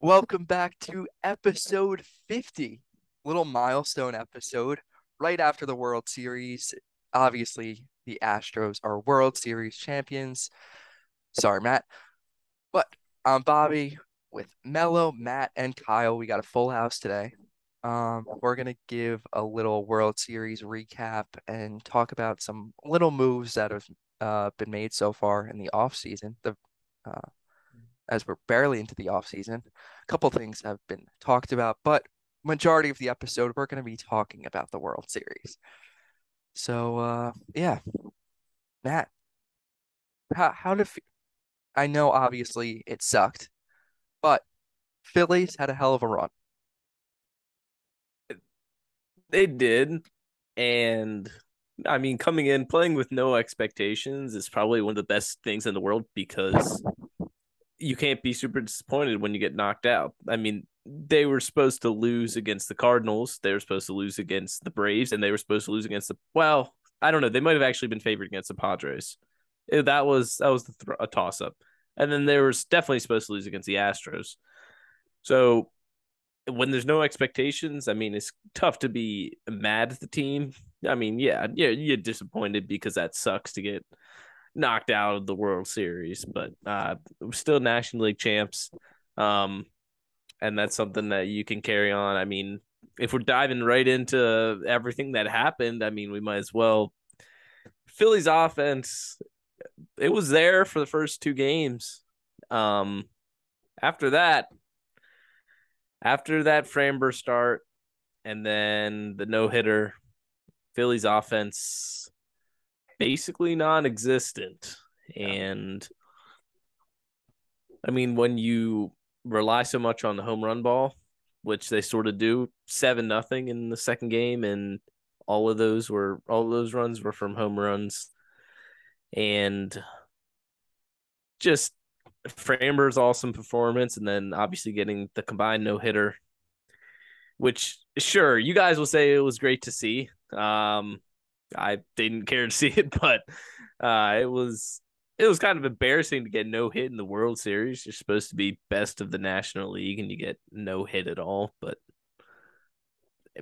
Welcome back to episode 50, little milestone episode right after the World Series. Obviously, the Astros are World Series champions. Sorry, Matt. But I'm Bobby with Mello, Matt, and Kyle. We got a full house today. We're going to give a little World Series recap and talk about some little moves that have been made so far in the offseason, as we're barely into the offseason. A couple things have been talked about, but majority of the episode, we're going to be talking about the World Series. So, Matt, I know obviously it sucked, but Phillies had a hell of a run. They did, and I mean, coming in, playing with no expectations is probably one of the best things in the world because you can't be super disappointed when you get knocked out. I mean, they were supposed to lose against the Cardinals, they were supposed to lose against the Braves, and they were supposed to lose against the, well, I don't know, they might have actually been favored against the Padres. That was a toss-up. And then they were definitely supposed to lose against the Astros. So when there's no expectations, I mean, it's tough to be mad at the team. I mean, yeah, you're disappointed because that sucks to get knocked out of the World Series, but we're still National League champs, and that's something that you can carry on. I mean, if we're diving right into everything that happened, I mean, we might as well. Philly's offense, it was there for the first two games. After that Framber start and then the no-hitter, Philly's offense basically non-existent. Yeah. And, I mean, when you rely so much on the home run ball, which they sort of do, 7-0 in the second game, and all of those runs were from home runs. And just Framber's awesome performance, and then obviously getting the combined no-hitter, which, sure, you guys will say it was great to see. I didn't care to see it, but it was kind of embarrassing to get no hit in the World Series. You're supposed to be best of the National League, and you get no hit at all. But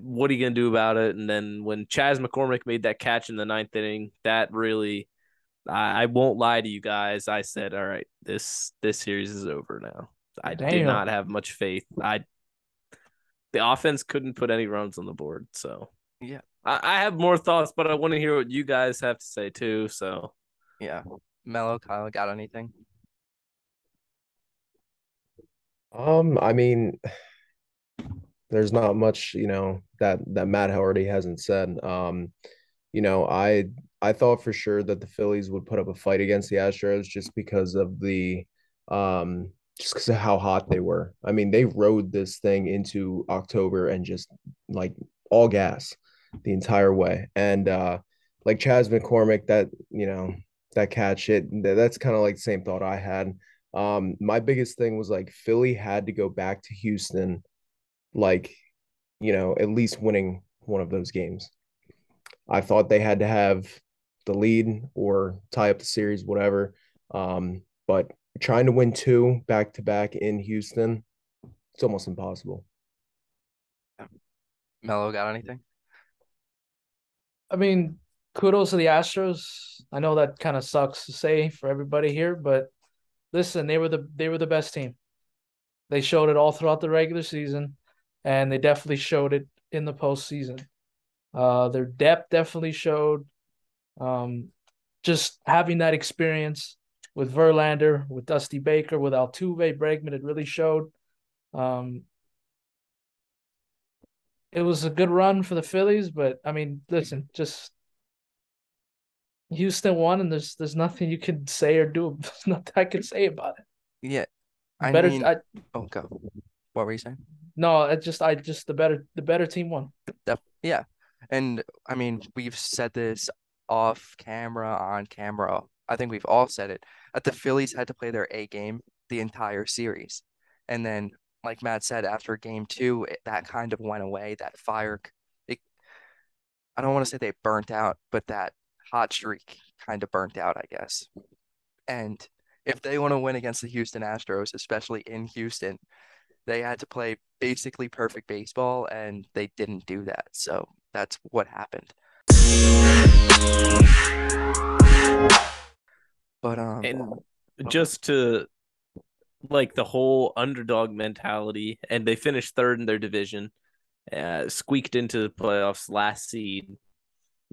what are you going to do about it? And then when Chaz McCormick made that catch in the ninth inning, that really, I won't lie to you guys, I said, all right, this series is over now. I did not have much faith. The offense couldn't put any runs on the board. So, yeah, I have more thoughts, but I want to hear what you guys have to say, too. So, yeah. Mello, Kyle, got anything? I mean, there's not much, that Matt already hasn't said. I thought for sure that the Phillies would put up a fight against the Astros just because of how hot they were. I mean, they rode this thing into October and just like all gas the entire way. And like Chaz McCormick, that catch, that's kind of like the same thought I had. My biggest thing was like Philly had to go back to Houston, at least winning one of those games. I thought they had to have the lead or tie up the series, whatever. But trying to win two back-to-back in Houston, it's almost impossible. Mello, got anything? I mean, kudos to the Astros. I know that kind of sucks to say for everybody here, but listen, they were the best team. They showed it all throughout the regular season, and they definitely showed it in the postseason. Their depth definitely showed. Just having that experience with Verlander, with Dusty Baker, with Altuve, Bregman, it really showed. It was a good run for the Phillies, but I mean, listen, just Houston won, and there's nothing you can say or do. There's nothing I can say about it. Yeah, God. What were you saying? No, I just the better team won. Yeah. And, I mean, we've said this off camera, on camera. I think we've all said it, that the Phillies had to play their A game the entire series. And then, like Matt said, after game two, that kind of went away. That fire, I don't want to say they burnt out, but that hot streak kind of burnt out, I guess. And if they want to win against the Houston Astros, especially in Houston, they had to play basically perfect baseball, and they didn't do that. So that's what happened. But and just to like the whole underdog mentality, and they finished third in their division, squeaked into the playoffs, last seed.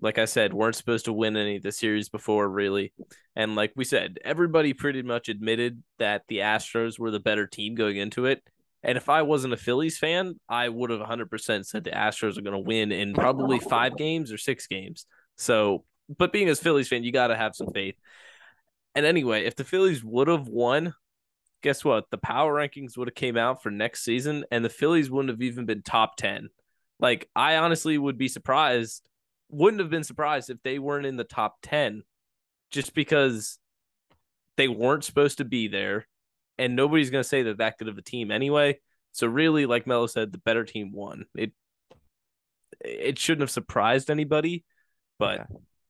Like I said, weren't supposed to win any of the series before, really. And like we said, everybody pretty much admitted that the Astros were the better team going into it. And if I wasn't a Phillies fan, I would have 100% said the Astros are going to win in probably 5 games or 6 games. So, but being a Phillies fan, you got to have some faith. And anyway, if the Phillies would have won, guess what? The power rankings would have came out for next season, and the Phillies wouldn't have even been top 10. Like, I honestly would be surprised. Wouldn't have been surprised if they weren't in the top 10 just because they weren't supposed to be there, and nobody's going to say that that good of a team anyway. So really, like Melo said, the better team won. It shouldn't have surprised anybody, but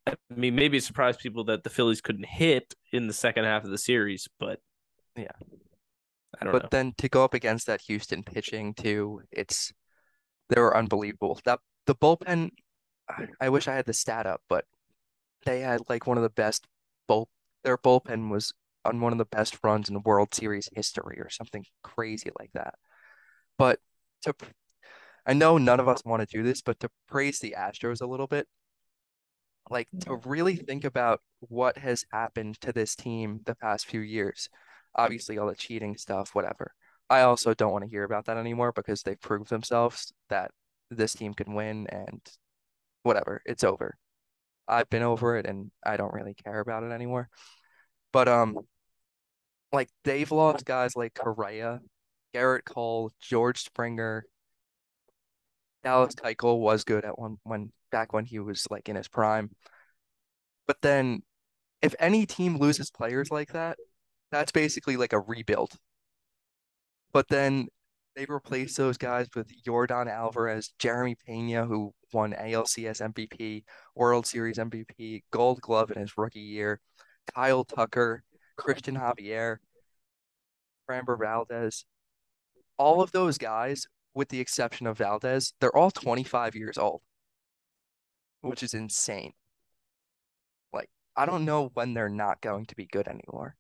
yeah. I mean, maybe it surprised people that the Phillies couldn't hit in the second half of the series, but yeah, I don't know. But then to go up against that Houston pitching too, they were unbelievable. That the bullpen, I wish I had the stat up, but they had like one of the best their bullpen was on one of the best runs in the World Series history or something crazy like that. But I know none of us want to do this, but to praise the Astros a little bit, like to really think about what has happened to this team the past few years. Obviously, all the cheating stuff, whatever. I also don't want to hear about that anymore because they've proved themselves that this team can win and whatever, it's over. I've been over it, and I don't really care about it anymore. But like they've lost guys like Correa, Garrett Cole, George Springer. Dallas Keuchel was good at back when he was like in his prime. But then, if any team loses players like that, that's basically like a rebuild. But then they replaced those guys with Jordan Alvarez, Jeremy Peña, who won ALCS MVP, World Series MVP, Gold Glove in his rookie year, Kyle Tucker, Christian Javier, Framber Valdez. All of those guys, with the exception of Valdez, they're all 25 years old, which is insane. Like, I don't know when they're not going to be good anymore.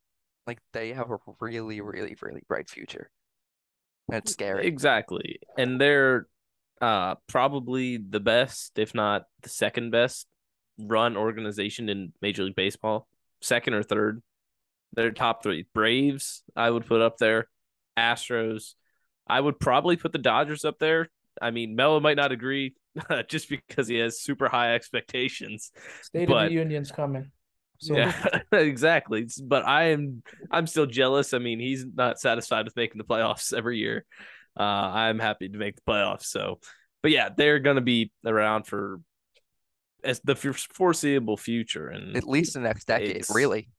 Like, they have a really, really, really bright future. That's scary. Exactly. And they're probably the best, if not the second best run organization in Major League Baseball. Second or third. They're top 3. Braves, I would put up there. Astros. I would probably put the Dodgers up there. I mean, Mello might not agree just because he has super high expectations. State of the Union's coming. So. Yeah, exactly. But I'm still jealous. I mean, he's not satisfied with making the playoffs every year. I'm happy to make the playoffs. So, but yeah, they're going to be around for as the foreseeable future, and at least the next decade, really.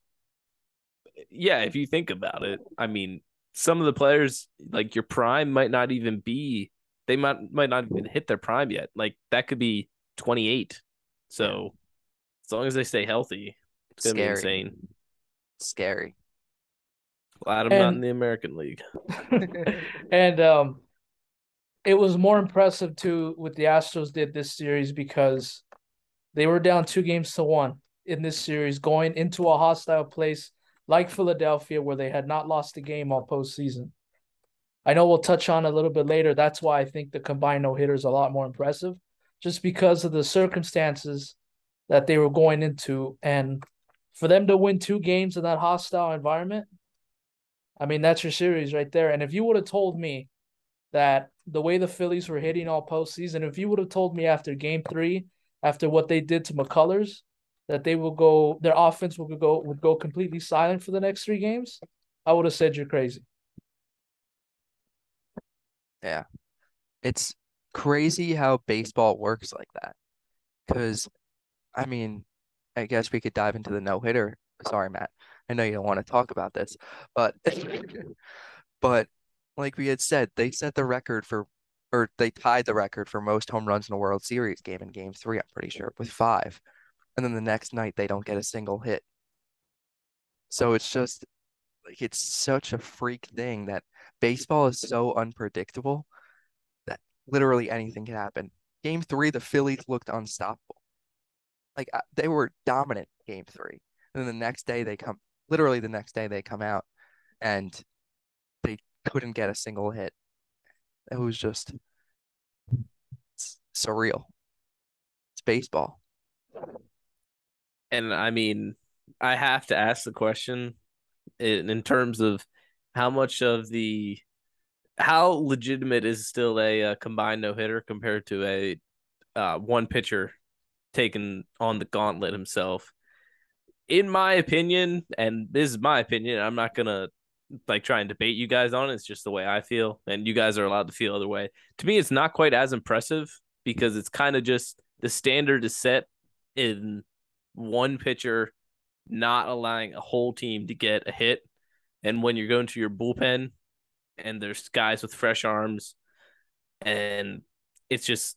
Yeah, if you think about it, I mean, some of the players like your prime might not even be. They might not even hit their prime yet. Like that could be 28. So, as long as they stay healthy. It's scary. Insane. Scary. Glad I'm not in the American League. And it was more impressive too what the Astros did this series because they were down 2 games to 1 in this series, going into a hostile place like Philadelphia, where they had not lost a game all postseason. I know we'll touch on a little bit later. That's why I think the combined no-hitter is a lot more impressive, just because of the circumstances that they were going into, and for them to win 2 games in that hostile environment, I mean, that's your series right there. And if you would have told me that the way the Phillies were hitting all postseason, if you would have told me after Game 3, after what they did to McCullers, that they will go, their offense would go completely silent for the next 3 games, I would have said you're crazy. Yeah. It's crazy how baseball works like that. Because, I mean, I guess we could dive into the no-hitter. Sorry, Matt. I know you don't want to talk about this, but like we had said, they set the record for or they tied the record for most home runs in a World Series game in Game 3, I'm pretty sure, with 5. And then the next night, they don't get a single hit. So it's just, like, it's such a freak thing that baseball is so unpredictable that literally anything can happen. Game 3, the Phillies looked unstoppable. Like, they were dominant Game 3. And then the next day, they come out and they couldn't get a single hit. It was just surreal. It's baseball. And I mean, I have to ask the question in terms of how legitimate is still a combined no-hitter compared to a one pitcher taking on the gauntlet himself. In my opinion, and this is my opinion, I'm not going to try and debate you guys on it. It's just the way I feel, and you guys are allowed to feel other way. To me, it's not quite as impressive because it's kind of just the standard is set in one pitcher not allowing a whole team to get a hit. And when you're going to your bullpen and there's guys with fresh arms, and it's just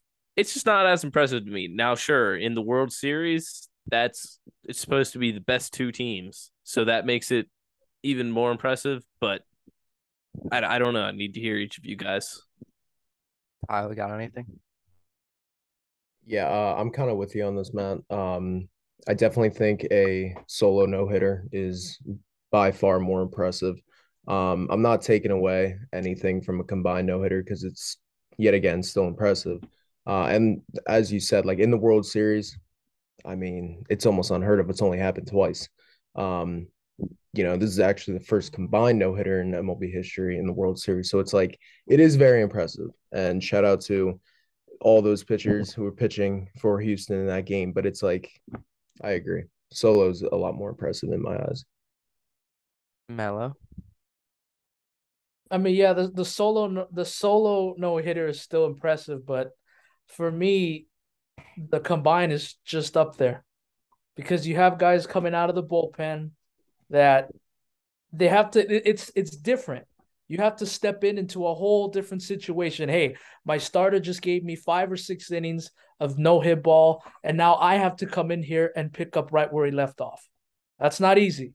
not as impressive to me. Now, sure, in the World Series, it's supposed to be the best two teams, so that makes it even more impressive, but I don't know. I need to hear each of you guys. Tyler, got anything? Yeah, I'm kind of with you on this, Matt. I definitely think a solo no-hitter is by far more impressive. I'm not taking away anything from a combined no-hitter because it's, yet again, still impressive. And as you said, in the World Series, I mean, it's almost unheard of. It's only happened twice. This is actually the first combined no-hitter in MLB history in the World Series. So it's it is very impressive. And shout out to all those pitchers who were pitching for Houston in that game. But it's I agree. Solo's a lot more impressive in my eyes. Mello? I mean, yeah, the solo no-hitter is still impressive. But for me, the combine is just up there because you have guys coming out of the bullpen that they have to, it's different. You have to step into a whole different situation. Hey, my starter just gave me 5 or 6 innings of no-hit ball, and now I have to come in here and pick up right where he left off. That's not easy.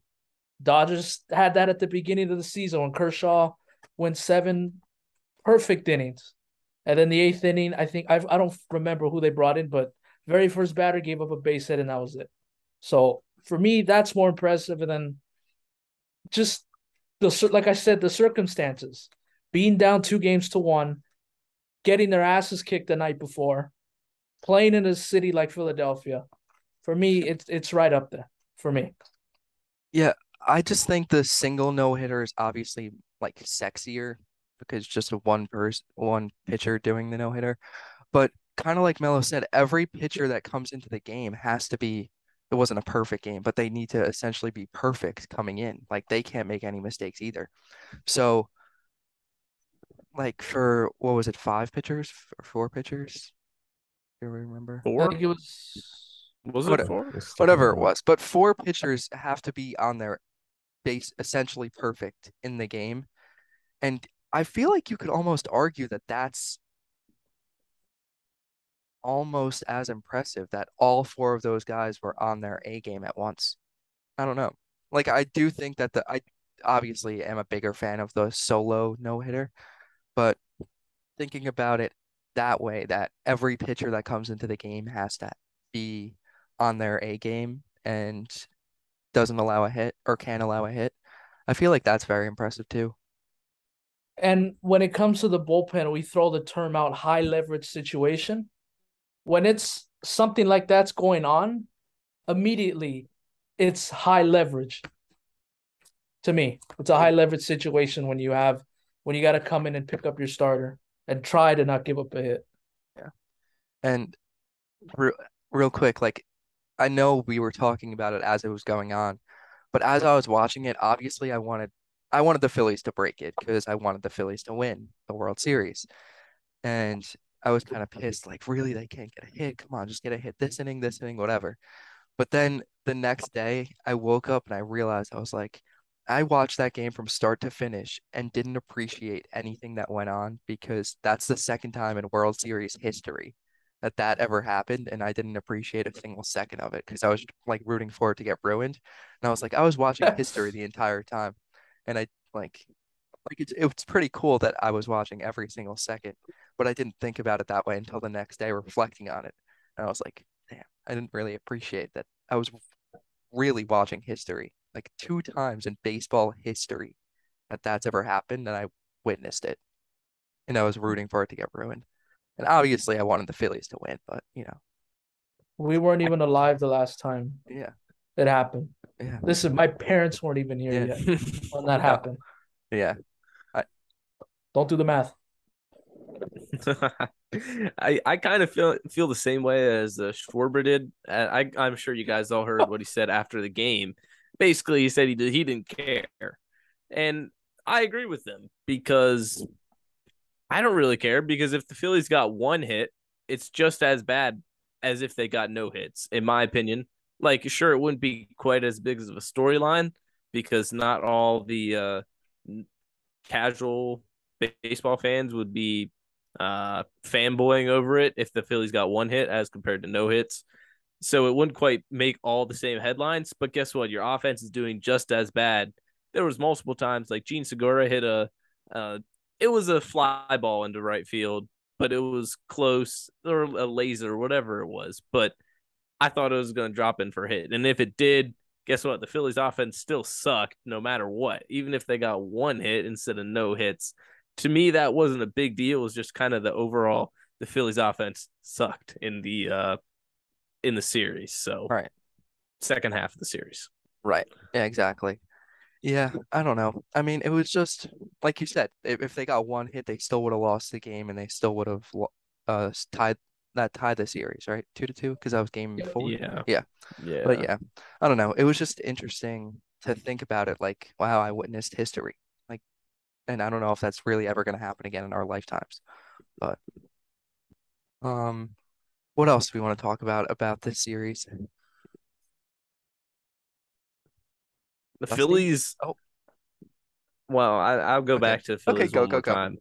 Dodgers had that at the beginning of the season when Kershaw went 7 perfect innings. And then the 8th inning, I think, I don't remember who they brought in, but very first batter gave up a base hit, and that was it. So for me, that's more impressive. And then just, like I said, the circumstances, being down 2 games to 1, getting their asses kicked the night before, playing in a city like Philadelphia. For me, it's right up there for me. Yeah, I just think the single no-hitter is obviously sexier, because just one pitcher doing the no-hitter. But kind of like Melo said, every pitcher that comes into the game has to be – it wasn't a perfect game, but they need to essentially be perfect coming in. They can't make any mistakes either. So, for – what was it, 5 pitchers or 4 pitchers? Do you remember? 4? I think it was it whatever, 4? Whatever it was. But 4 pitchers have to be on their base essentially perfect in the game. And – I feel you could almost argue that that's almost as impressive that all 4 of those guys were on their A game at once. I don't know. I do think that I obviously am a bigger fan of the solo no-hitter, but thinking about it that way, that every pitcher that comes into the game has to be on their A game and doesn't allow a hit or can't allow a hit, I feel that's very impressive too. And when it comes to the bullpen, we throw the term out, high leverage situation. When it's something like that's going on, immediately it's high leverage. To me, it's a high leverage situation when you got to come in and pick up your starter and try to not give up a hit. Yeah. And real quick, I know we were talking about it as it was going on, but as I was watching it, obviously I wanted the Phillies to break it because I wanted the Phillies to win the World Series. And I was kind of pissed, really, they can't get a hit. Come on, just get a hit this inning, whatever. But then the next day I woke up and I realized I was I watched that game from start to finish and didn't appreciate anything that went on, because that's the second time in World Series history that that ever happened, and I didn't appreciate a single second of it because I was like rooting for it to get ruined, and I was like, I was watching history the entire time, and I like it's pretty cool that I was watching every single second, but I didn't think about it that way until the next day reflecting on it, and I was like, damn, I didn't really appreciate that I was really watching history. Like two times in baseball history that that's ever happened, and I witnessed it, and I was rooting for it to get ruined. And obviously, I wanted the Phillies to win, but you know, we weren't even alive the last time. Yeah, it happened. Yeah, listen, my parents weren't even here yet when that happened. Yeah, don't do the math. I kind of feel the same way as Schwarber did. I'm sure you guys all heard what he said after the game. Basically, he said he didn't care. And I agree with him because I don't really care, because if the Phillies got one hit, it's just as bad as if they got no hits, in my opinion. Like, sure, it wouldn't be quite as big of a storyline because not all the casual baseball fans would be fanboying over it if the Phillies got one hit as compared to no hits. So it wouldn't quite make all the same headlines, but guess what? Your offense is doing just as bad. There was multiple times, like Jean Segura hit it was a fly ball into right field, but it was close, or a laser, whatever it was. But I thought it was going to drop in for a hit. And if it did, guess what? The Phillies offense still sucked no matter what, even if they got one hit instead of no hits. To me, that wasn't a big deal. It was just kind of the overall, the Phillies offense sucked in the series. So right, second half of the series. Right. Yeah, exactly. Yeah, I don't know. I mean, it was just like you said, if they got one hit, they still would have lost the game, and they still would have tied the series, right? 2-2, because that was game 4. Yeah. But yeah, I don't know. It was just interesting to think about it. Like, wow, I witnessed history. Like, and I don't know if that's really ever going to happen again in our lifetimes. But what else do we want to talk about this series? The Dusty? Phillies. Oh, well, I'll go back to the Phillies. Okay, go. Time.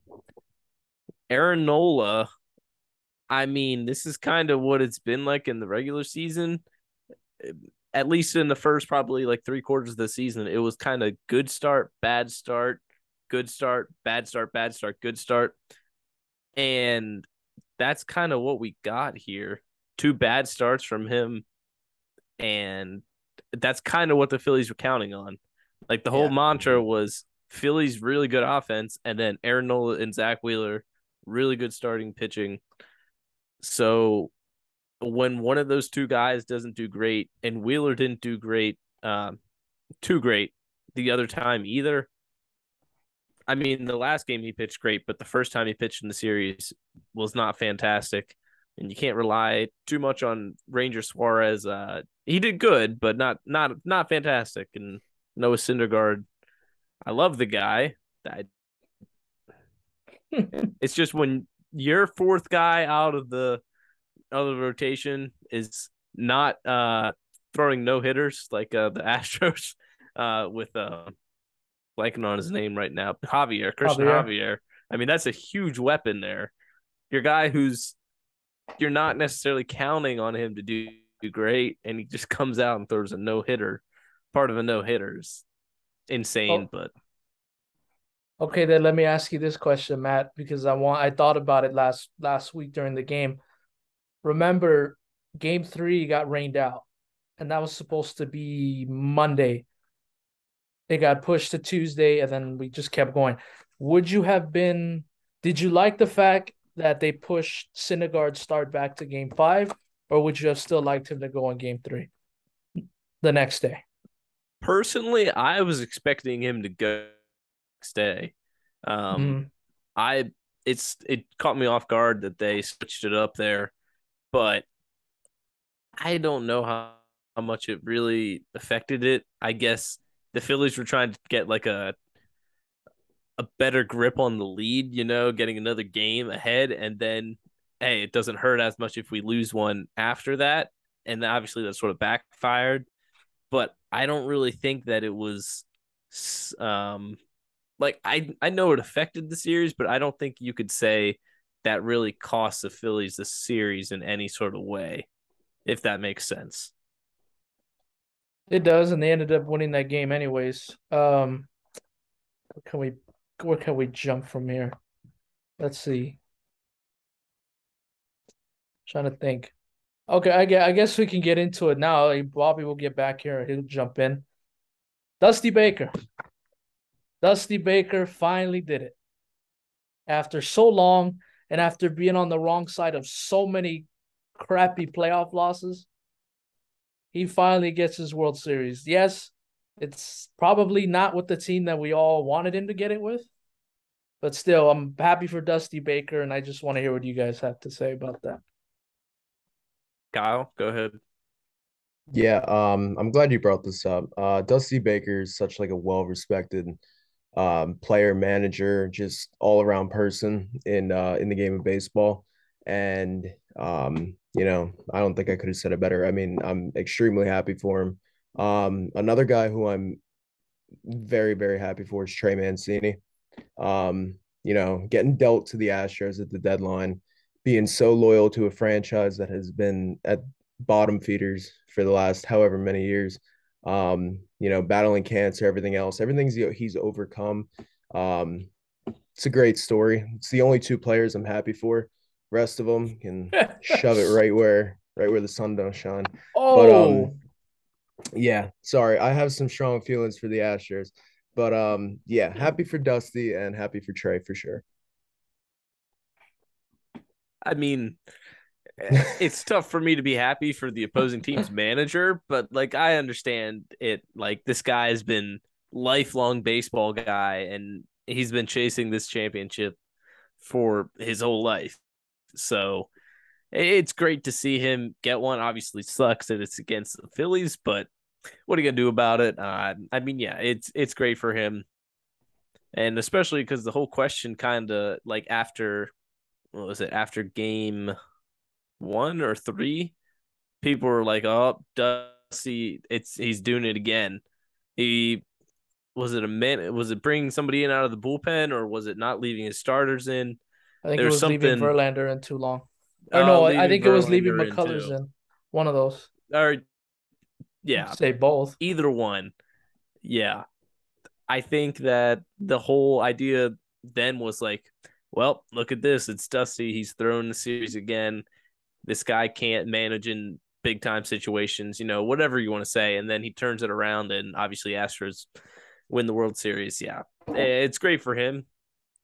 Aaron Nola. I mean, this is kind of what it's been like in the regular season. At least in the first, probably like three quarters of the season, it was kind of good start, bad start, good start, bad start, bad start, good start, and that's kind of what we got here. Two bad starts from him, and that's kind of what the Phillies were counting on. Like, the whole mantra was Phillies really good offense, and then Aaron Nola and Zach Wheeler really good starting pitching. So when one of those two guys doesn't do great, and Wheeler didn't do great, too great the other time either. I mean, the last game he pitched great, but the first time he pitched in the series was not fantastic. And you can't rely too much on Ranger Suarez. He did good, but not fantastic. And Noah Syndergaard, I love the guy. It's just when your fourth guy out of the rotation is not throwing no hitters like the Astros with blanking on his name right now, Christian Javier. I mean, that's a huge weapon there. Your guy who's, you're not necessarily counting on him to do great, and he just comes out and throws a no-hitter. Part of a no-hitter is insane, but... Okay, then let me ask you this question, Matt, because I thought about it last week during the game. Remember, game 3 got rained out, and that was supposed to be Monday. It got pushed to Tuesday, and then we just kept going. Did you like the fact that they pushed Syndergaard's start back to game 5, or would you have still liked him to go in game 3 the next day? Personally, I was expecting him to go next day. It caught me off guard that they switched it up there, but I don't know how much it really affected it. I guess the Phillies were trying to get like a better grip on the lead, you know, getting another game ahead, and then, hey, it doesn't hurt as much if we lose one after that. And obviously that sort of backfired, but I don't really think that it was Like I know it affected the series, but I don't think you could say that really cost the Phillies the series in any sort of way, if that makes sense. It does, and they ended up winning that game anyways. Where can we jump from here? Let's see. I'm trying to think. Okay, I guess we can get into it now. Bobby will get back here and he'll jump in. Dusty Baker. Dusty Baker finally did it. After so long and after being on the wrong side of so many crappy playoff losses, he finally gets his World Series. Yes, it's probably not with the team that we all wanted him to get it with, but still, I'm happy for Dusty Baker, and I just want to hear what you guys have to say about that. Kyle, go ahead. Yeah, I'm glad you brought this up. Dusty Baker is such like a well-respected player, manager, just all-around person in the game of baseball. And, you know, I don't think I could have said it better. I mean, I'm extremely happy for him. Another guy who I'm very, very happy for is Trey Mancini. You know, getting dealt to the Astros at the deadline, being so loyal to a franchise that has been at bottom feeders for the last however many years, you know, battling cancer, everything else, everything's he's overcome. It's a great story. It's the only two players I'm happy for. Rest of them can shove it right where the sun don't shine. Oh, but, yeah, sorry. I have some strong feelings for the Astros, but yeah, happy for Dusty and happy for Trey for sure. I mean, it's tough for me to be happy for the opposing team's manager, but like I understand it. Like this guy has been lifelong baseball guy, and he's been chasing this championship for his whole life. So it's great to see him get one. Obviously sucks that it's against the Phillies, but what are you going to do about it? I mean, yeah, it's great for him. And especially because the whole question kind of like after game 1 or 3, people were like, oh, Dusty, he's doing it again. Was it bringing somebody in out of the bullpen, or was it not leaving his starters in? I think it was leaving Verlander in too long. Or no, I think it was leaving McCullers in. One of those. Or, yeah. Say both. Either one. Yeah. I think that the whole idea then was like, well, look at this. It's Dusty. He's throwing the series again. This guy can't manage in big-time situations, you know, whatever you want to say. And then he turns it around, and obviously Astros win the World Series. Yeah. It's great for him.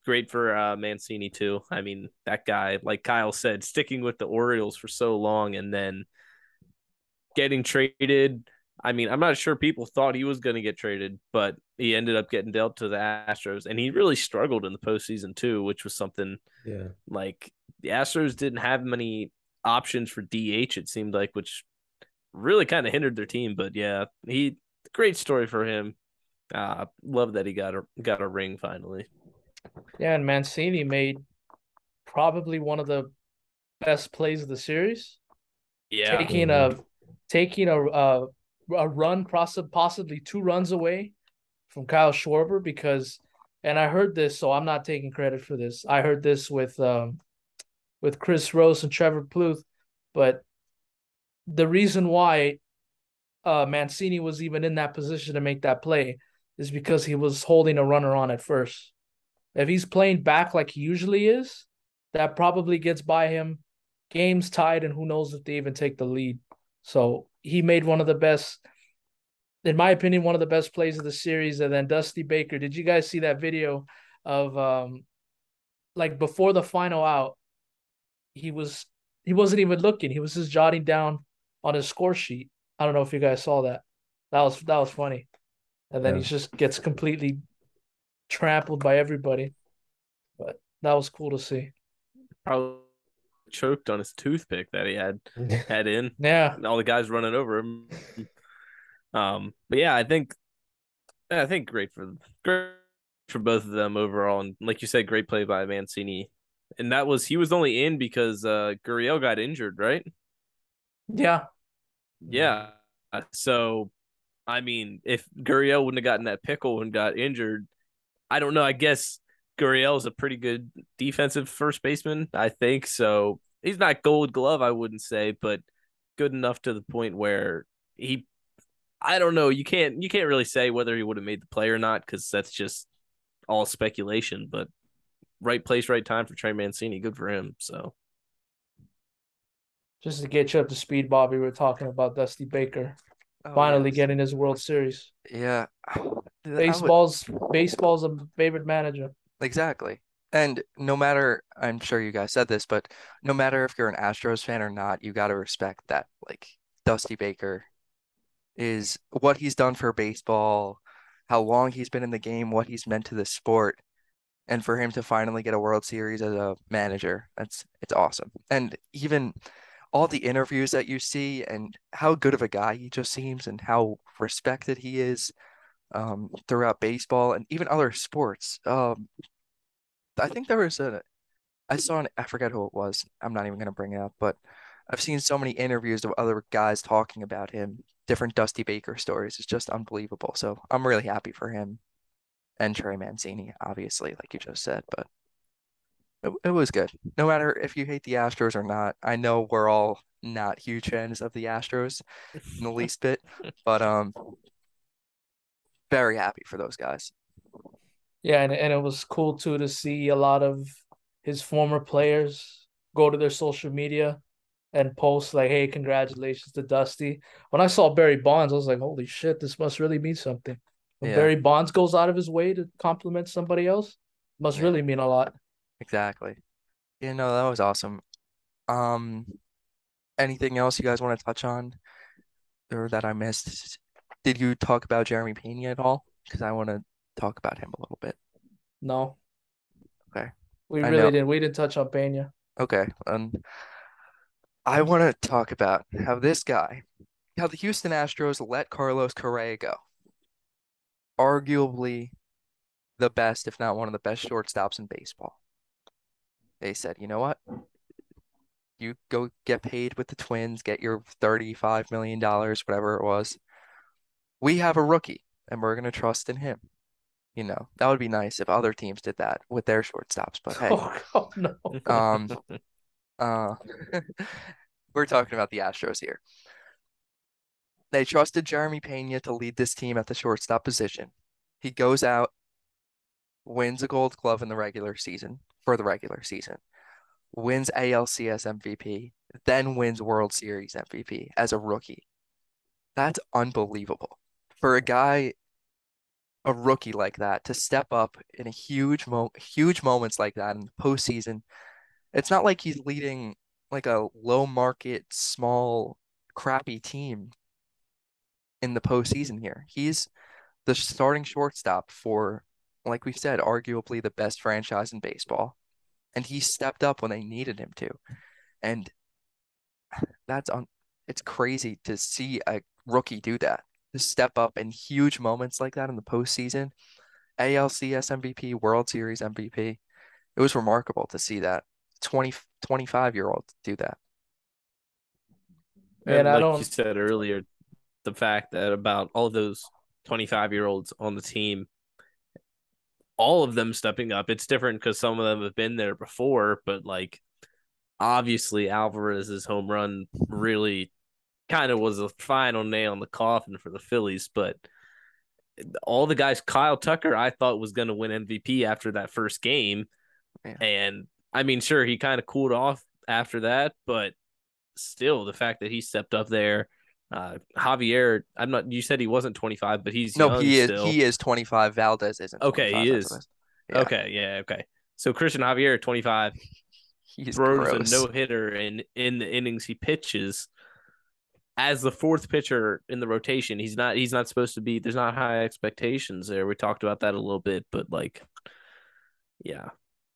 Great for Mancini, too. I mean, that guy, like Kyle said, sticking with the Orioles for so long and then getting traded. I mean, I'm not sure people thought he was going to get traded, but he ended up getting dealt to the Astros. And he really struggled in the postseason, too, which was something like the Astros didn't have many options for DH, it seemed like, which really kind of hindered their team. But, yeah, great story for him. Love that he got a ring finally. Yeah, and Mancini made probably one of the best plays of the series. Yeah, taking a run, possibly 2 runs away from Kyle Schwarber because, and I heard this, so I'm not taking credit for this. I heard this with Chris Rose and Trevor Plouffe, but the reason why Mancini was even in that position to make that play is because he was holding a runner on at first. If he's playing back like he usually is, that probably gets by him. Game's tied, and who knows if they even take the lead. So he made one of the best, in my opinion, one of the best plays of the series. And then Dusty Baker, did you guys see that video of like before the final out, he wasn't even looking. He was just jotting down on his score sheet. I don't know if you guys saw that. That was funny. And then he just gets completely trampled by everybody, but that was cool to see. Probably choked on his toothpick that he had in. Yeah, and all the guys running over him. But yeah, I think great for both of them overall, and like you said, great play by Mancini. And he was only in because Gurriel got injured, right? Yeah. So I mean, if Gurriel wouldn't have gotten that pickle and got injured, I don't know. I guess Gurriel is a pretty good defensive first baseman, I think. So he's not gold glove, I wouldn't say, but good enough to the point where he, I don't know. You can't really say whether he would have made the play or not, because that's just all speculation. But right place, right time for Trey Mancini. Good for him. So just to get you up to speed, Bobby, we're talking about Dusty Baker finally getting his World Series. Yeah, baseball's a favorite manager. Exactly. And no matter, I'm sure you guys said this, but no matter if you're an Astros fan or not, you got to respect that. Like, Dusty Baker is what he's done for baseball, how long he's been in the game, what he's meant to the sport. And for him to finally get a World Series as a manager, it's awesome. And even all the interviews that you see and how good of a guy he just seems and how respected he is throughout baseball and even other sports. I think there was I forget who it was. I'm not even going to bring it up, but I've seen so many interviews of other guys talking about him, different Dusty Baker stories. It's just unbelievable. So I'm really happy for him and Trey Mancini, obviously, like you just said, but it was good. No matter if you hate the Astros or not, I know we're all not huge fans of the Astros in the least bit, but very happy for those guys. Yeah, and it was cool, too, to see a lot of his former players go to their social media and post, like, hey, congratulations to Dusty. When I saw Barry Bonds, I was like, holy shit, this must really mean something. When Barry Bonds goes out of his way to compliment somebody else, it must really mean a lot. Exactly. Yeah, no, that was awesome. Anything else you guys want to touch on or that I missed? Did you talk about Jeremy Peña at all? Because I want to talk about him a little bit. No. Okay. We didn't touch on Peña. Okay. I want to talk about how the Houston Astros let Carlos Correa go. Arguably the best, if not one of the best shortstops in baseball. They said, you know what? You go get paid with the Twins, get your $35 million, whatever it was. We have a rookie, and we're going to trust in him. You know, that would be nice if other teams did that with their shortstops. But hey, no. We're talking about the Astros here. They trusted Jeremy Peña to lead this team at the shortstop position. He goes out, wins a Gold Glove in the regular season, wins ALCS MVP, then wins World Series MVP as a rookie. That's unbelievable. For a rookie like that, to step up in a huge moments like that in the postseason, it's not like he's leading like a low market, small, crappy team in the postseason here. He's the starting shortstop for, like we said, arguably the best franchise in baseball. And he stepped up when they needed him to. And it's crazy to see a rookie do that, to step up in huge moments like that in the postseason. ALCS MVP, World Series MVP. It was remarkable to see that 25-year-old do that. And like you said earlier, the fact that about all those 25-year-olds on the team, all of them stepping up. It's different because some of them have been there before, but like obviously Alvarez's home run really kind of was a final nail in the coffin for the Phillies. But all the guys, Kyle Tucker, I thought was going to win MVP after that first game. Yeah. And I mean, sure, he kind of cooled off after that, but still the fact that he stepped up there. Javier, you said he wasn't 25, but he's young. He is 25. Valdez isn't. Okay, he is. Yeah. Okay, yeah, okay. So Christian Javier, 25, he's throws gross. A no-hitter, and in the innings he pitches as the fourth pitcher in the rotation. He's not supposed to be. There's not high expectations there. We talked about that a little bit, but like, yeah,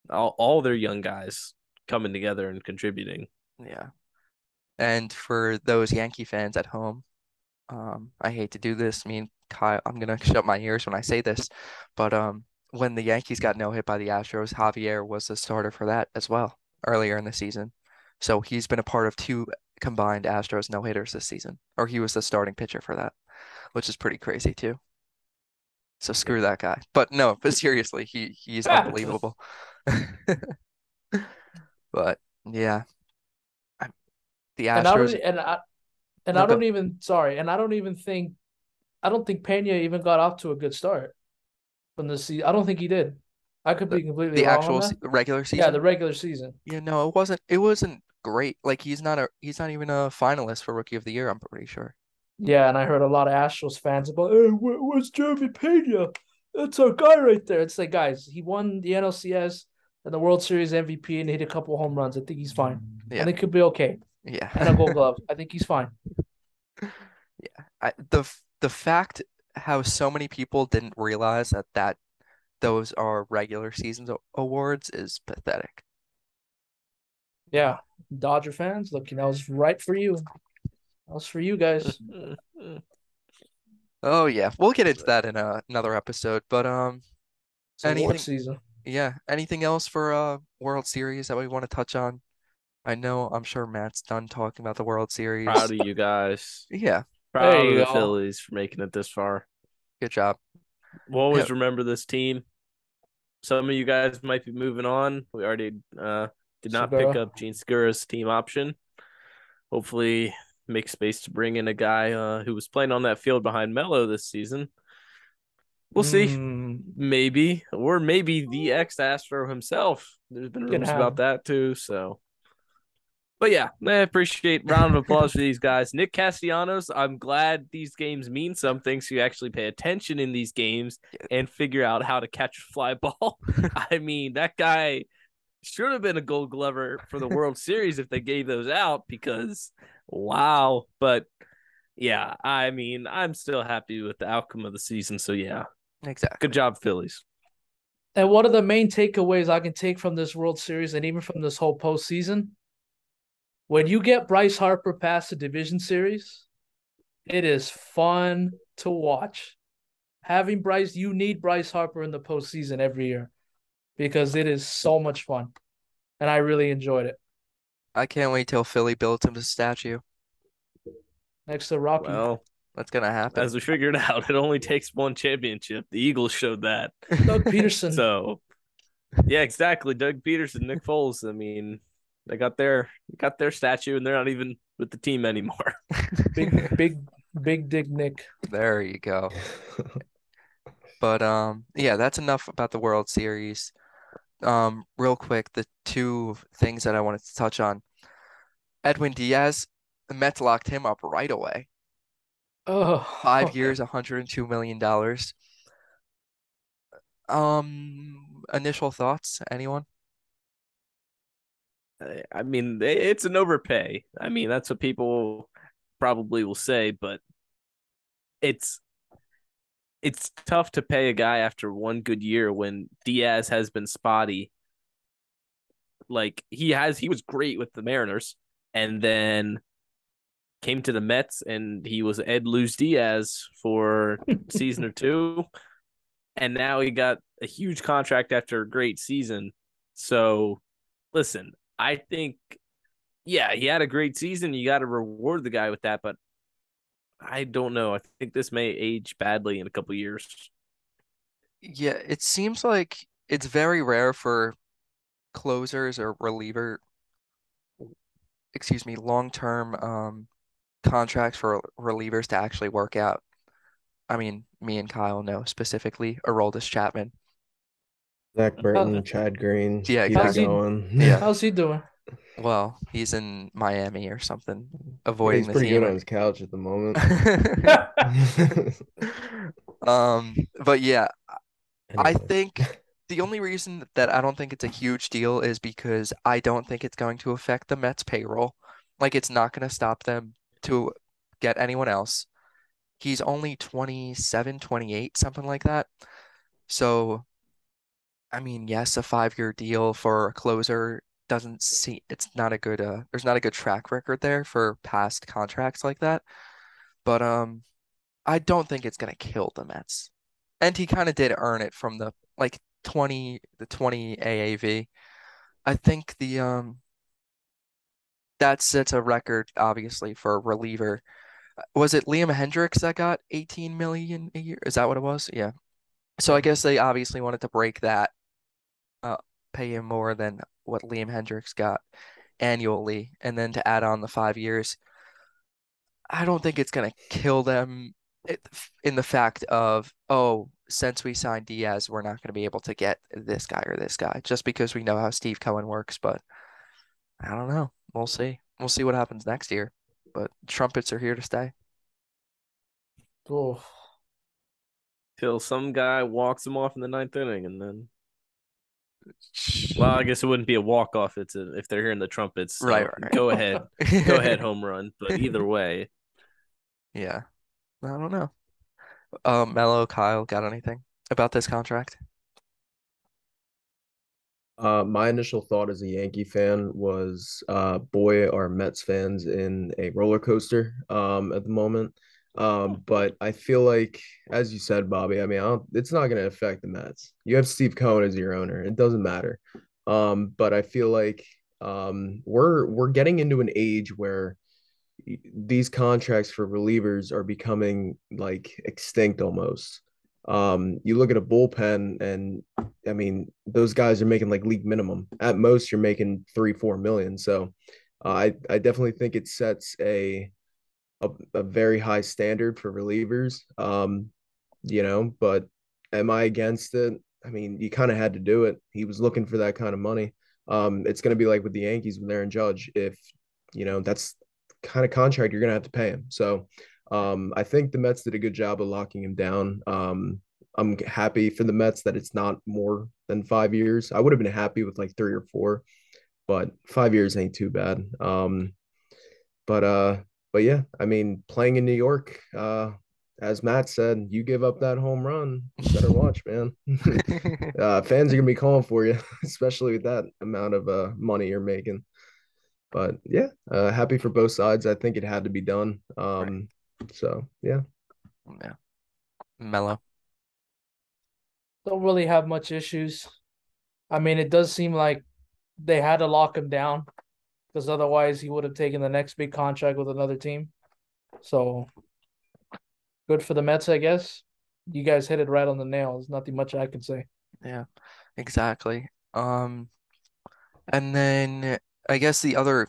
all their young guys coming together and contributing. Yeah. And for those Yankee fans at home, I hate to do this. Me and Kyle, I'm going to shut my ears when I say this. But when the Yankees got no hit by the Astros, Javier was the starter for that as well earlier in the season. So he's been a part of two combined Astros no-hitters this season, or he was the starting pitcher for that. which is pretty crazy too. So screw that guy. But no, but seriously, he's unbelievable. But yeah, the Astros I don't think Peña even got off to a good start from the season. I don't think he did. I could be completely wrong. Regular season. Yeah, the regular season. Yeah, no, it wasn't great. Like he's not even a finalist for Rookie of the Year, I'm pretty sure. Yeah, and I heard a lot of Astros fans about, hey, where's Jeremy Peña? That's our guy right there. It's like, guys, he won the NLCS and the World Series MVP and hit a couple home runs. I think he's fine. Yeah. And it could be okay. Yeah. And a Gold Glove. I think he's fine. Yeah. The fact how so many people didn't realize that those are regular season awards is pathetic. Yeah. Dodger fans, look, that was right for you. That was for you guys. Oh, yeah. We'll get into that in another episode. But award season. Yeah. Anything else for World Series that we want to touch on? I know. I'm sure Matt's done talking about the World Series. Proud of you guys. Yeah. Proud of the Phillies for making it this far. Good job. We'll always remember this team. Some of you guys might be moving on. We already did not pick up Jean Segura's team option. Hopefully make space to bring in a guy who was playing on that field behind Melo this season. We'll see. Maybe. Or maybe the ex-Astro himself. There's been rumors about that too. So, but yeah, I appreciate round of applause for these guys. Nick Castellanos, I'm glad these games mean something, so you actually pay attention in these games and figure out how to catch a fly ball. I mean, that guy should have been a Gold Glover for the World Series if they gave those out because, wow. But yeah, I mean, I'm still happy with the outcome of the season. So yeah, exactly. Good job, Phillies. And one of the main takeaways I can take from this World Series and even from this whole postseason, when you get Bryce Harper past the division series, it is fun to watch. Having Bryce, you need Bryce Harper in the postseason every year because it is so much fun, and I really enjoyed it. I can't wait till Philly builds him a statue next to Rocky. Well, that's going to happen. As we figured out, it only takes one championship. The Eagles showed that. Doug Peterson. So, yeah, exactly. Doug Peterson, Nick Foles. I mean, they got their statue, and they're not even with the team anymore. Big Dick Nick. There you go. But yeah, that's enough about the World Series. Real quick, the two things that I wanted to touch on. Edwin Diaz, the Mets locked him up right away. Five years, $102 million. Initial thoughts, anyone? I mean, it's an overpay. I mean, that's what people probably will say, but it's tough to pay a guy after one good year when Diaz has been spotty. Like he was great with the Mariners and then came to the Mets and he was Ed Luz Diaz for season or two. And now he got a huge contract after a great season. So listen, I think, yeah, he had a great season. You got to reward the guy with that, but I don't know. I think this may age badly in a couple of years. Yeah, it seems like it's very rare for closers or long-term contracts for relievers to actually work out. I mean, me and Kyle know specifically Aroldis Chapman. Zach Burton, Chad Green. Yeah, exactly. How's he doing? Well, he's in Miami or something, avoiding the team. He's pretty good on his couch at the moment. But yeah, anyway. I think the only reason that I don't think it's a huge deal is because I don't think it's going to affect the Mets payroll. Like, it's not going to stop them to get anyone else. He's only 27, 28, something like that. So, I mean, yes, a 5-year deal for a closer doesn't see it's not a good there's not a good track record there for past contracts like that. But I don't think it's gonna kill the Mets. And he kind of did earn it from the 20 AAV. I think the that sets a record obviously for a reliever. was it Liam Hendricks that got $18 million a year? Is that what it was? Yeah. So I guess they obviously wanted to break that, pay him more than what Liam Hendricks got annually, and then to add on the 5 years. I don't think it's going to kill them in the fact of, oh, since we signed Diaz, we're not going to be able to get this guy or this guy, just because we know how Steve Cohen works. But I don't know. We'll see. We'll see what happens next year. But trumpets are here to stay. Oh. Till some guy walks him off in the ninth inning, and then. Well, I guess it wouldn't be a walk off. It's a, if they're hearing the trumpets. So right. Go ahead, home run. But either way, yeah, I don't know. Mello, Kyle, got anything about this contract? My initial thought as a Yankee fan was, boy, are Mets fans in a roller coaster at the moment. But I feel like, as you said, Bobby, I mean, it's not going to affect the Mets. You have Steve Cohen as your owner. It doesn't matter. But I feel like we're getting into an age where these contracts for relievers are becoming like extinct almost. You look at a bullpen, and I mean, those guys are making like league minimum. At most, you're making $3-4 million. So I definitely think it sets a very high standard for relievers, you know, but am I against it? I mean, you kind of had to do it. He was looking for that kind of money. It's going to be like with the Yankees with Aaron Judge. If, you know, that's kind of contract, you're going to have to pay him. So I think the Mets did a good job of locking him down. I'm happy for the Mets that it's not more than 5 years. I would have been happy with like 3 or 4, but 5 years ain't too bad. But yeah, I mean, playing in New York, as Matt said, you give up that home run, you better watch, man. Fans are going to be calling for you, especially with that amount of money you're making. But yeah, happy for both sides. I think it had to be done. Right. So, yeah. Yeah. Mello. Don't really have much issues. I mean, it does seem like they had to lock him down, because otherwise he would have taken the next big contract with another team. So good for the Mets, I guess. You guys hit it right on the nail. There's nothing much I could say. Yeah, exactly. And then I guess the other,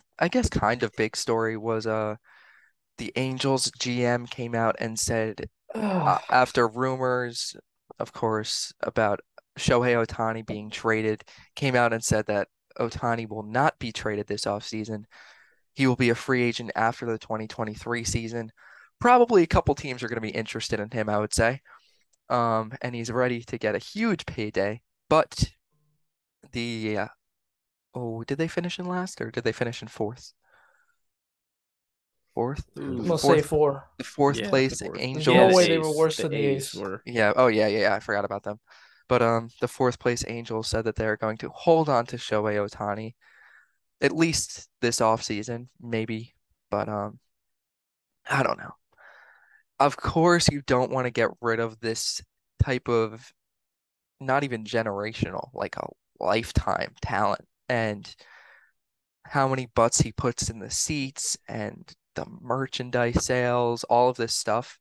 kind of big story was the Angels GM came out and said, after rumors, of course, about Shohei Ohtani being traded, came out and said that Ohtani will not be traded this offseason. He will be a free agent after the 2023 season. Probably a couple teams are going to be interested in him, I would say. And he's ready to get a huge payday. But the did they finish in last, or did they finish in fourth? Fourth? We'll say four. The fourth place. Angels. No way they were worse than the A's. Yeah. Oh, yeah. I forgot about them. But the fourth-place Angels said that they're going to hold on to Shohei Ohtani at least this offseason, maybe. But I don't know. Of course, you don't want to get rid of this type of not even generational, like a lifetime talent. And how many butts he puts in the seats and the merchandise sales, all of this stuff.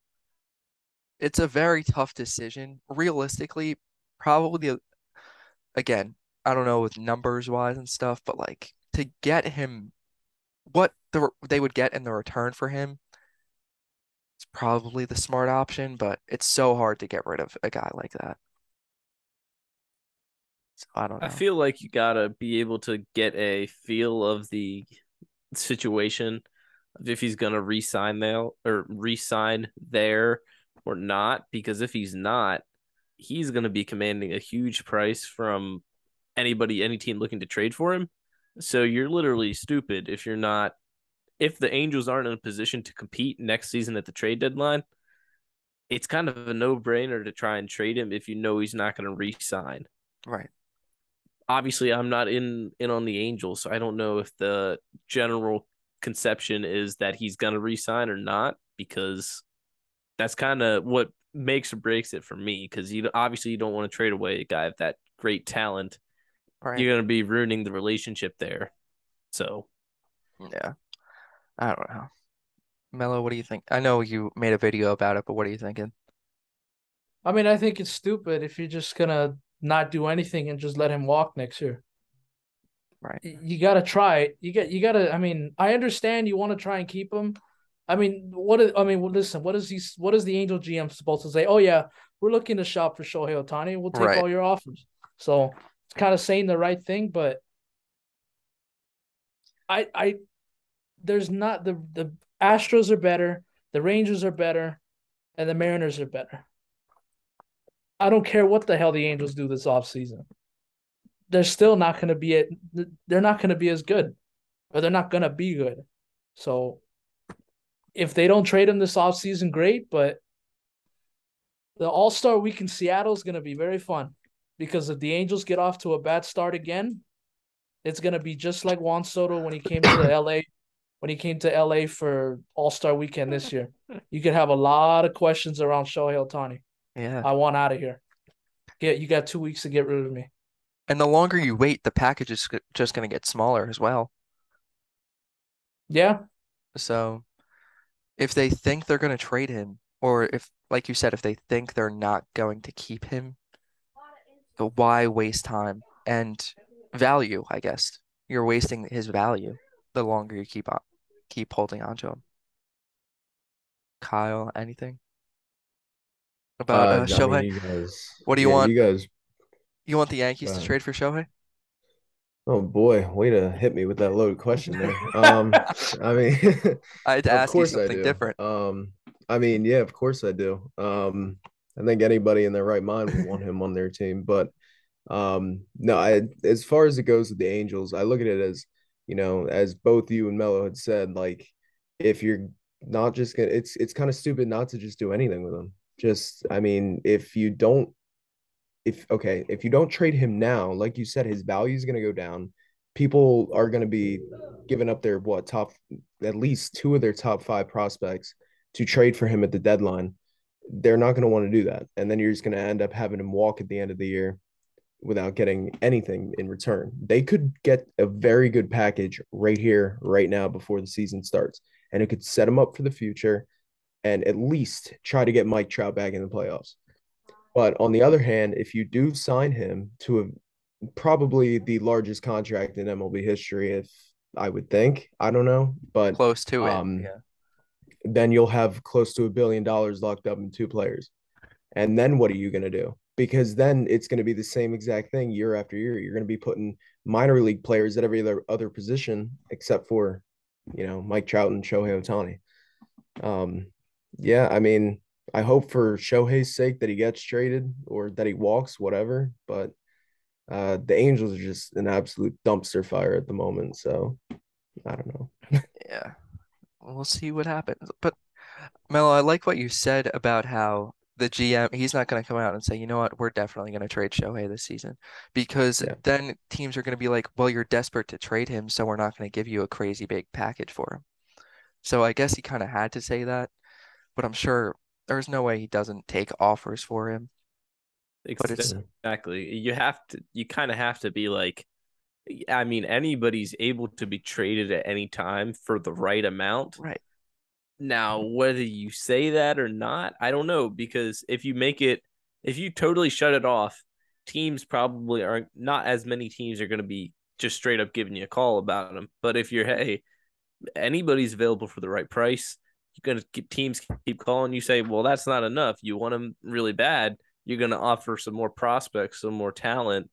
It's a very tough decision. Realistically, probably, again, I don't know with numbers wise and stuff, but like to get him what they would get in the return for him, it's probably the smart option, but it's so hard to get rid of a guy like that. So I don't know. I feel like you gotta be able to get a feel of the situation, if he's gonna re-sign there or not, because if he's not, he's going to be commanding a huge price from anybody, any team looking to trade for him. So you're literally stupid if you're not, if the Angels aren't in a position to compete next season at the trade deadline, it's kind of a no-brainer to try and trade him if you know he's not going to re-sign. Right. Obviously, I'm not in on the Angels, so I don't know if the general conception is that he's going to re-sign or not, because that's kind of what makes or breaks it for me, because you don't want to trade away a guy of that great talent. Right. You're going to be ruining the relationship there. So, yeah, I don't know. Mello, what do you think? I know you made a video about it, but what are you thinking? I mean, I think it's stupid if you're just going to not do anything and just let him walk next year. Right. You got to try it. You got to, I mean, I understand you want to try and keep him. I mean, listen, what is the Angel GM supposed to say? Oh yeah, we're looking to shop for Shohei Ohtani. We'll take all your offers. So it's kind of saying the right thing, but I there's not the Astros are better, the Rangers are better, and the Mariners are better. I don't care what the hell the Angels do this offseason. They're still not going to be it. They're not going to be as good, or they're not going to be good. So if they don't trade him this offseason, great. But the All-Star Week in Seattle is going to be very fun, because if the Angels get off to a bad start again, it's going to be just like Juan Soto when he came to L.A. for All-Star Weekend this year. You could have a lot of questions around Shohei Ohtani. Yeah, I want out of here. Yeah, you got 2 weeks to get rid of me. And the longer you wait, the package is just going to get smaller as well. Yeah. So if they think they're going to trade him, or if, like you said, if they think they're not going to keep him, why waste time and value, I guess? You're wasting his value the longer you keep holding on to him. Kyle, anything about Shohei? You guys, what do you want? You guys. You want the Yankees to trade for Shohei? Oh boy, way to hit me with that loaded question there. I mean, I had to ask you something different. I mean, yeah, of course I do. I think anybody in their right mind would want him on their team, but no. As far as it goes with the Angels, I look at it as, you know, as both you and Mello had said, like if you're not just gonna, it's kind of stupid not to just do anything with him. Just, I mean, if you don't trade him now, like you said, his value is going to go down. People are going to be giving up their at least two of their top five prospects to trade for him at the deadline. They're not going to want to do that. And then you're just going to end up having him walk at the end of the year without getting anything in return. They could get a very good package right here, right now, before the season starts. And it could set them up for the future and at least try to get Mike Trout back in the playoffs. But on the other hand, if you do sign him to probably the largest contract in MLB history, if I would think, I don't know, but close to it, yeah. Then you'll have close to $1 billion locked up in two players. And then what are you going to do? Because then it's going to be the same exact thing year after year. You're going to be putting minor league players at every other position except for, you know, Mike Trout and Shohei Ohtani. Yeah, I mean, I hope for Shohei's sake that he gets traded or that he walks, whatever. But the Angels are just an absolute dumpster fire at the moment. So, I don't know. Yeah. We'll see what happens. But, Melo, I like what you said about how the GM, he's not going to come out and say, you know what, we're definitely going to trade Shohei this season. Because then teams are going to be like, well, you're desperate to trade him, so we're not going to give you a crazy big package for him. So, I guess he kind of had to say that. But I'm sure there's no way he doesn't take offers for him. Exactly. You kind of have to be like, I mean, anybody's able to be traded at any time for the right amount. Right. Now, whether you say that or not, I don't know, because if you totally shut it off, teams probably aren't, not as many teams are going to be just straight up giving you a call about them. But if hey, anybody's available for the right price, going to keep teams keep calling you, say, well, that's not enough, you want them really bad, you're going to offer some more prospects, some more talent.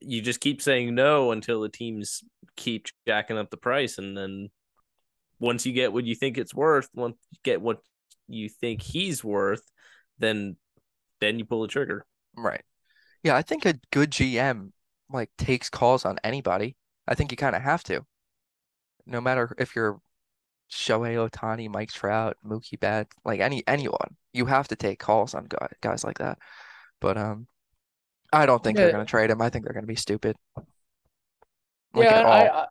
You just keep saying no until the teams keep jacking up the price, and then once you get what you think it's worth, once you get what you think he's worth, then you pull the trigger. Right. Yeah, I think a good GM like takes calls on anybody. I think you kind of have to, no matter if you're Shohei Ohtani, Mike Trout, Mookie Betts, like anyone, you have to take calls on guys like that. But I don't think they're going to trade him. I think they're going to be stupid. Like, yeah,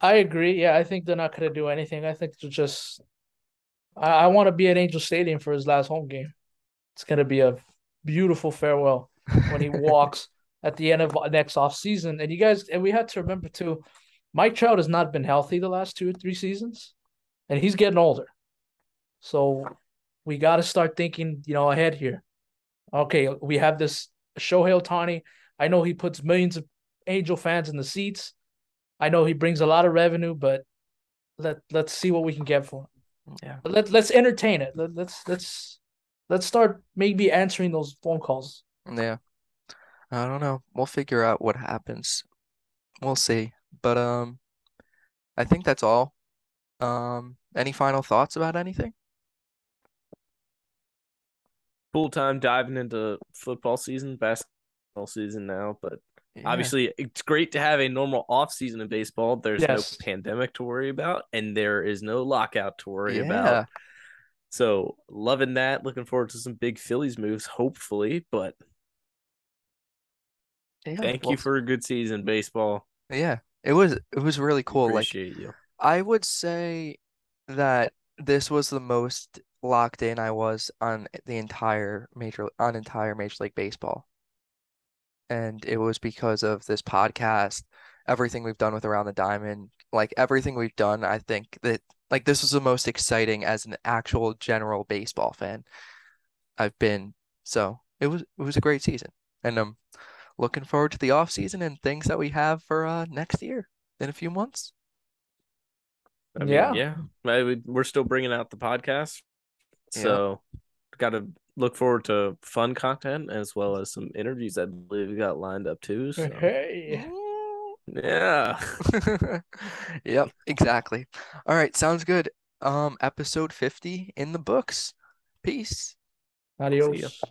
I agree. Yeah, I think they're not going to do anything. I think they're just. I want to be at Angel Stadium for his last home game. It's going to be a beautiful farewell when he walks at the end of next off season. And we have to remember too, Mike Trout has not been healthy the last 2 or 3 seasons. And he's getting older. So we got to start thinking, you know, ahead here. Okay, we have this Shohei Ohtani. I know he puts millions of Angel fans in the seats. I know he brings a lot of revenue, but let's see what we can get for him. Yeah. But let's entertain it. Let's start maybe answering those phone calls. Yeah. I don't know. We'll figure out what happens. We'll see. But I think that's all. Any final thoughts about anything? Full time diving into football season, basketball season now, but yeah. Obviously it's great to have a normal off season in baseball. There's no pandemic to worry about, and there is no lockout to worry about. So loving that, looking forward to some big Phillies moves, hopefully, but thank you for a good season, baseball. Yeah. It was really cool. Appreciate you. I would say that this was the most locked in I was on the entire Major League Baseball. And it was because of this podcast, everything we've done with Around the Diamond, like everything we've done. I think that like this was the most exciting as an actual general baseball fan I've been. So it was a great season, and I'm looking forward to the off season and things that we have for next year in a few months. I mean, yeah, we're still bringing out the podcast, so got to look forward to fun content as well as some interviews I believe we got lined up too. So. Hey, yeah, yep, exactly. All right, sounds good. Episode 50 in the books. Peace. Adios.